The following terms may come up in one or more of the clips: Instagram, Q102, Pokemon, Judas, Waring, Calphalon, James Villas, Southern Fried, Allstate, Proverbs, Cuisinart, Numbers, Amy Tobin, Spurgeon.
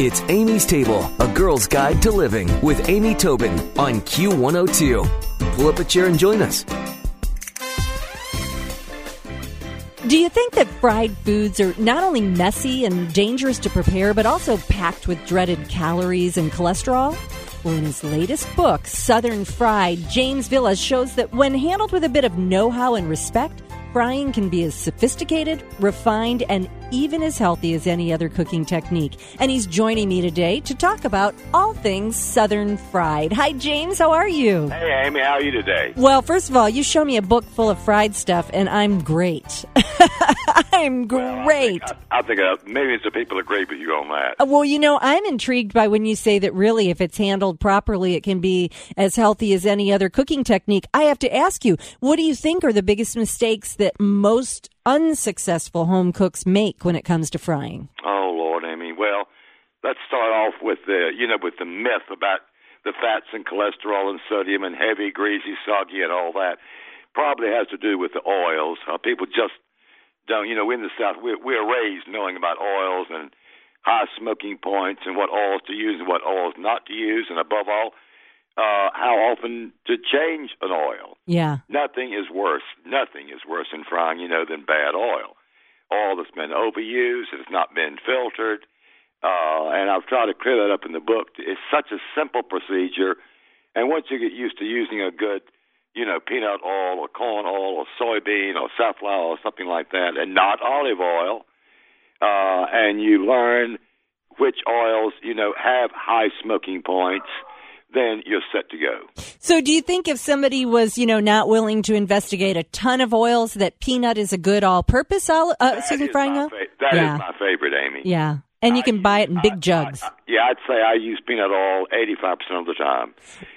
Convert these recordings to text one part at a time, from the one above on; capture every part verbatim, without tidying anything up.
It's Amy's Table, a girl's guide to living with Amy Tobin on Q one oh two. Pull up a chair and join us. Do you think that fried foods are not only messy and dangerous to prepare, but also packed with dreaded calories and cholesterol? Well, in his latest book, Southern Fried, James Villas shows that when handled with a bit of know-how and respect, frying can be as sophisticated, refined, and even as healthy as any other cooking technique. And he's joining me today to talk about all things Southern Fried. Hi, James. How are you? Hey, Amy. How are you today? Well, first of all, you show me a book full of fried stuff, and I'm great. I'm great. Well, I think, I, I think uh, millions of people agree with you on that. Well, you know, I'm intrigued by when you say that really, if it's handled properly, it can be as healthy as any other cooking technique. I have to ask you, what do you think are the biggest mistakes that most unsuccessful home cooks make when it comes to frying? Oh, Lord, Amy. Well, let's start off with the, you know, with the myth about the fats and cholesterol and sodium and heavy, greasy, soggy and all that. Probably has to do with the oils. Uh, people just don't, you know, in the South, we're, we're raised knowing about oils and high smoking points and what oils to use and what oils not to use, and above all, uh, how often to change an oil. Yeah. Nothing is worse. Nothing is worse in frying, you know, than bad oil. Oil that's been overused, it's not been filtered, uh, and I've tried to clear that up in the book. It's such a simple procedure, and once you get used to using a good, you know, peanut oil or corn oil or soybean or safflower or something like that, and not olive oil, uh, and you learn which oils, you know, have high smoking points, then you're set to go. So do you think if somebody was, you know, not willing to investigate a ton of oils, that peanut is a good all-purpose oil? Uh, Susan frying oil? Fa- that yeah. is my favorite, Amy. Yeah. And you can I, buy it in big I, jugs. I, I, yeah, I'd say I use peanut oil eighty-five percent of the time.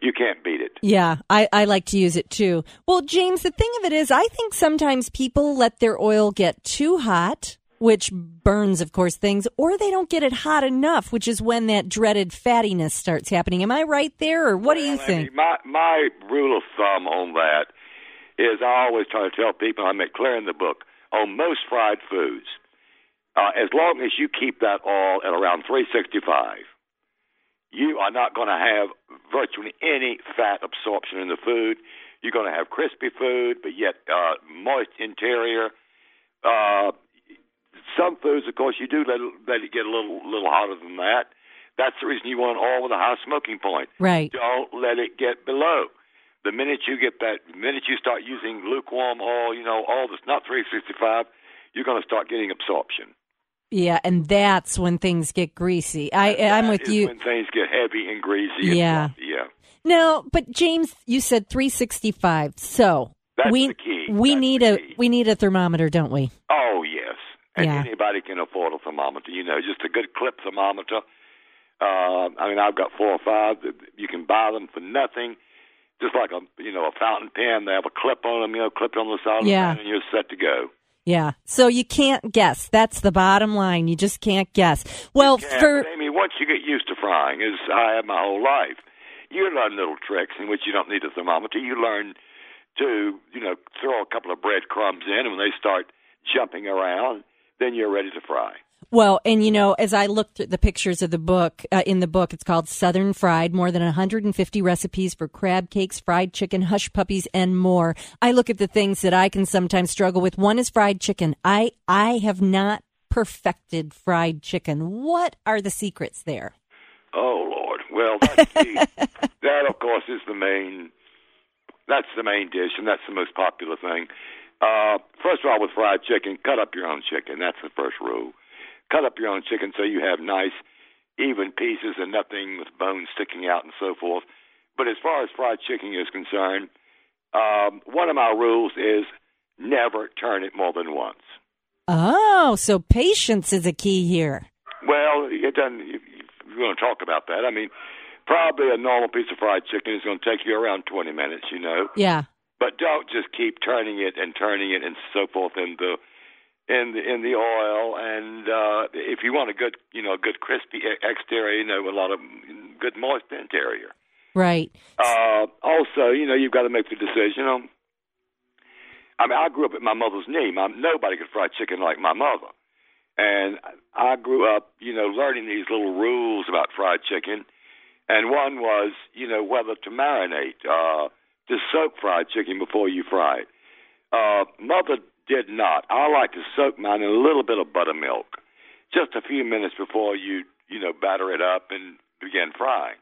You can't beat it. Yeah, I, I like to use it too. Well, James, the thing of it is, I think sometimes people let their oil get too hot, which burns, of course, things, or they don't get it hot enough, which is when that dreaded fattiness starts happening. Am I right there, or what well, do you think? I mean, my, my rule of thumb on that is I always try to tell people, I make clear in the book, on most fried foods, Uh, as long as you keep that oil at around three sixty-five, you are not going to have virtually any fat absorption in the food. You're going to have crispy food, but yet uh, moist interior. Uh, some foods, of course, you do let it, let it get a little little hotter than that. That's the reason you want oil with a high smoking point. Right. Don't let it get below. The minute you get that, the minute you start using lukewarm oil, you know, oil that's not three sixty-five, you're going to start getting absorption. Yeah, and that's when things get greasy. I, I'm with you. When things get heavy and greasy. Yeah. And, yeah. No, but James, you said three sixty-five. So that's we the key. we that's need a key. we need a thermometer, don't we? Oh yes, and yeah. Anybody can afford a thermometer. You know, just a good clip thermometer. Uh, I mean, I've got four or five. You can buy them for nothing. Just like a you know a fountain pen, they have a clip on them. You know, clip on the side yeah. of the pen, and you're set to go. Yeah, so you can't guess. That's the bottom line. You just can't guess. Well, you can, for Amy, once you get used to frying, as I have my whole life, you learn little tricks in which you don't need a thermometer. You learn to, you know, throw a couple of breadcrumbs in, and when they start jumping around, then you're ready to fry. Well, and, you know, as I looked at the pictures of the book, uh, in the book, it's called Southern Fried, more than one hundred fifty recipes for crab cakes, fried chicken, hush puppies, and more. I look at the things that I can sometimes struggle with. One is fried chicken. I, I have not perfected fried chicken. What are the secrets there? Oh, Lord. Well, that's the, that, of course, is the main, that's the main dish, and that's the most popular thing. Uh, first of all, with fried chicken, cut up your own chicken. That's the first rule. Cut up your own chicken so you have nice, even pieces and nothing with bones sticking out and so forth. But as far as fried chicken is concerned, um, one of my rules is never turn it more than once. Oh, so patience is a key here. Well, it doesn't. If you want to talk about that, I mean, probably a normal piece of fried chicken is going to take you around twenty minutes, you know. Yeah. But don't just keep turning it and turning it and so forth in the in the, in the oil, and uh, if you want a good, you know, a good crispy exterior, you know, a lot of good moist interior. Right. Uh, also, you know, you've got to make the decision on, I mean, I grew up at my mother's knee. My, nobody could fry chicken like my mother. And I grew up, you know, learning these little rules about fried chicken. And one was, you know, whether to marinate, uh, to soak fried chicken before you fry it. Uh, Mother did not. I like to soak mine in a little bit of buttermilk, just a few minutes before you, you know, batter it up and begin frying.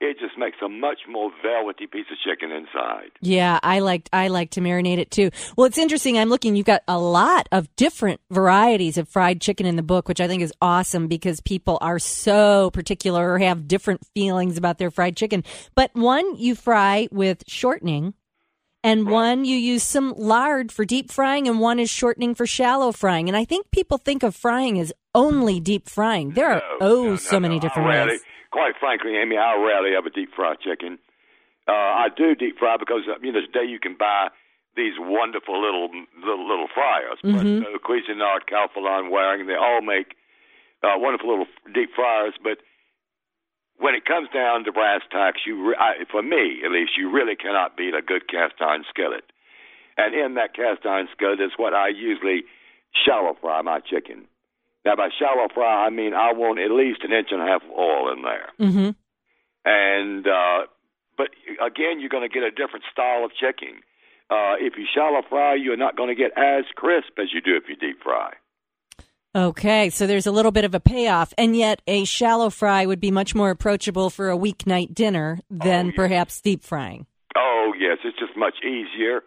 It just makes a much more velvety piece of chicken inside. Yeah, I like I like to marinate it too. Well, it's interesting. I'm looking. You've got a lot of different varieties of fried chicken in the book, which I think is awesome because people are so particular or have different feelings about their fried chicken. But one you fry with shortening, and one you use some lard for deep frying, and one is shortening for shallow frying. And I think people think of frying as only deep frying. There are no, oh no, so no, many no. different ways. Really. Quite frankly, Amy, I rarely ever deep fry chicken. Uh, I do deep fry because, you know, today you can buy these wonderful little little, little fryers. Mm-hmm. But, uh, Cuisinart, Calphalon, Waring, they all make uh, wonderful little deep fryers. But when it comes down to brass tacks, you re- I, for me at least, you really cannot beat a good cast iron skillet. And in that cast iron skillet is what I usually shallow fry my chicken. Now, by shallow fry, I mean I want at least an inch and a half of oil in there. Mm-hmm. And, uh, but again, you're going to get a different style of chicken. Uh, if you shallow fry, you're not going to get as crisp as you do if you deep fry. Okay, so there's a little bit of a payoff, and yet a shallow fry would be much more approachable for a weeknight dinner than oh, yes. perhaps deep frying. Oh, yes, it's just much easier.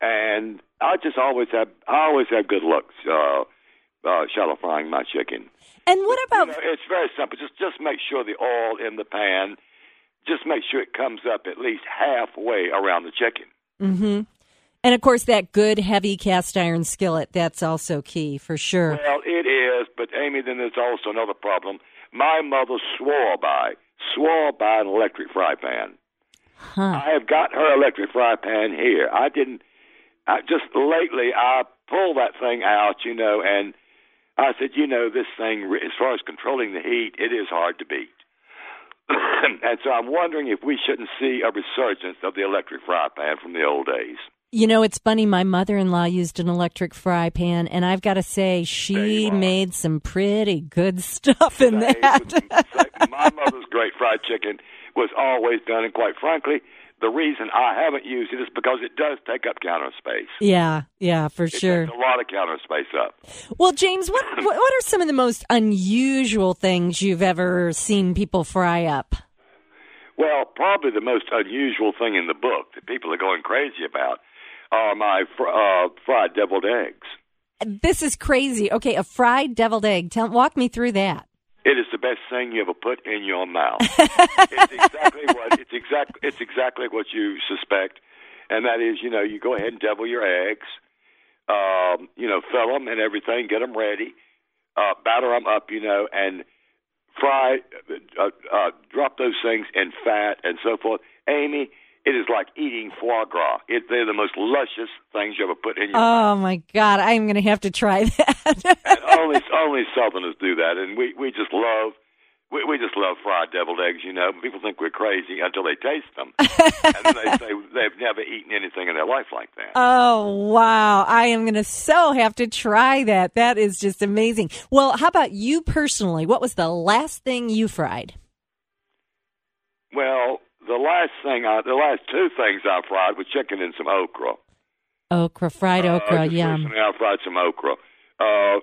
And I just always have, I always have good looks, uh, Uh, shallow frying my chicken. And what about... You know, it's very simple. Just just make sure the oil in the pan, just make sure it comes up at least halfway around the chicken. Mm-hmm. And, of course, that good, heavy cast iron skillet, that's also key for sure. Well, it is, but, Amy, then there's also another problem. My mother swore by, swore by an electric fry pan. Huh. I have got her electric fry pan here. I didn't... I, just lately, I pulled that thing out, you know, and... I said, you know, this thing, as far as controlling the heat, it is hard to beat. And so I'm wondering if we shouldn't see a resurgence of the electric fry pan from the old days. You know, it's funny. My mother-in-law used an electric fry pan, and I've got to say, she made some pretty good stuff in Same. that. My mother's great fried chicken was always done, and quite frankly, the reason I haven't used it is because it does take up counter space. Yeah, yeah, for it sure. It takes a lot of counter space up. Well, James, what what are some of the most unusual things you've ever seen people fry up? Well, probably the most unusual thing in the book that people are going crazy about are my fr- uh, fried deviled eggs. This is crazy. Okay, a fried deviled egg. Tell, walk me through that. It is the best thing you ever put in your mouth. It's exactly what it's exact it's exactly what you suspect, and that is, you know, you go ahead and devil your eggs, um, you know, fill them and everything, get them ready, uh, batter them up, you know, and fry, uh, uh, drop those things in fat and so forth. Amy, it is like eating foie gras. It, they're the most luscious things you ever put in your oh, mouth. Oh, my God. I'm going to have to try that. And only only Southerners do that. And we, we just love we, we just love fried deviled eggs, you know. People think we're crazy until they taste them. And then they say they've never eaten anything in their life like that. Oh, wow. I am going to so have to try that. That is just amazing. Well, how about you personally? What was the last thing you fried? Well... The last thing, I, the last two things I fried were chicken and some okra. Okra, fried okra, uh, yeah. I fried some okra. Uh,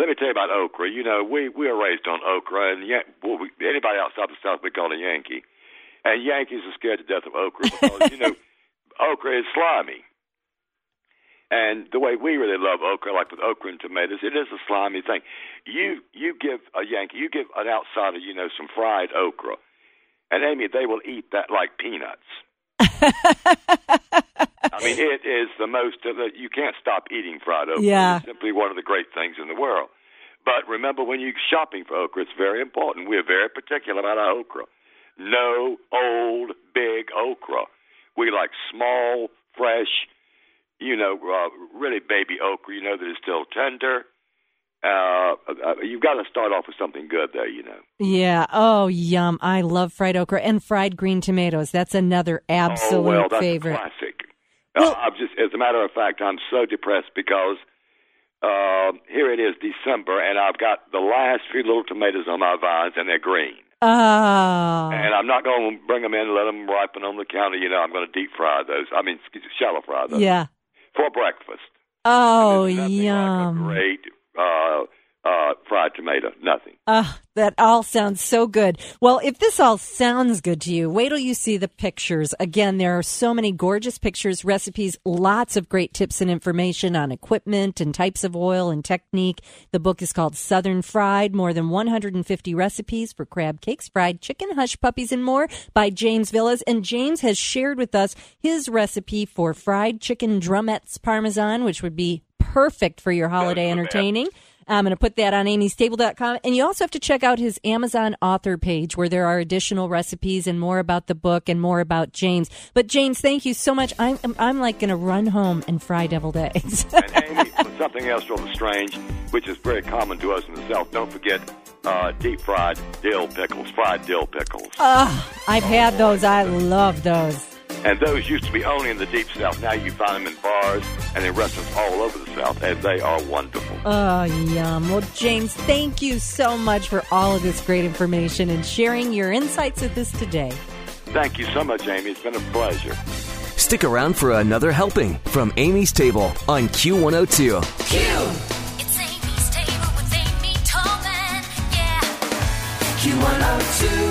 let me tell you about okra. You know, we, we were raised on okra, and yeah, well, we, anybody outside the South, we call it a Yankee. And Yankees are scared to death of okra because, you know, okra is slimy. And the way we really love okra, like with okra and tomatoes, it is a slimy thing. You you give a Yankee, you give an outsider, you know, some fried okra. And, Amy, they will eat that like peanuts. I mean, it is the most – you can't stop eating fried okra. Yeah. It's simply one of the great things in the world. But remember, when you're shopping for okra, it's very important. We're very particular about our okra. No old, big okra. We like small, fresh, you know, uh, really baby okra, you know, that is still tender. Uh, you've got to start off with something good there, you know. Yeah. Oh, yum. I love fried okra and fried green tomatoes. That's another absolute oh, well, that's favorite. A classic. Well, uh, I'm just, as a matter of fact, I'm so depressed because Uh, here it is, December, and I've got the last few little tomatoes on my vines, and they're green. Oh. And I'm not going to bring them in and let them ripen on the counter. You know, I'm going to deep fry those. I mean, excuse me, shallow fry those. Yeah. For breakfast. Oh, yum. Like a great uh, uh, fried tomato. Nothing. Uh, that all sounds so good. Well, if this all sounds good to you, wait till you see the pictures. Again, there are so many gorgeous pictures, recipes, lots of great tips and information on equipment and types of oil and technique. The book is called Southern Fried, More Than one hundred fifty Recipes for Crab Cakes, Fried Chicken, Hush Puppies, and More by James Villas. And James has shared with us his recipe for fried chicken drumettes parmesan, which would be perfect for your holiday entertaining. I'm going to put that on amy's table dot com. And you also have to check out his Amazon author page where there are additional recipes and more about the book and more about James. But, James, thank you so much. I'm, I'm like going to run home and fry deviled eggs. And, Amy, something else rather strange, which is very common to us in the South, don't forget uh, deep-fried dill pickles, fried dill pickles. Oh, I've had those. I love those. And those used to be only in the Deep South. Now you find them in bars and in restaurants all over the South, and they are wonderful. Oh, yum. Well, James, thank you so much for all of this great information and sharing your insights with us today. Thank you so much, Amy. It's been a pleasure. Stick around for another helping from Amy's Table on Q one oh two. Q! It's Amy's Table with Amy Tobin. Yeah. Q one oh two.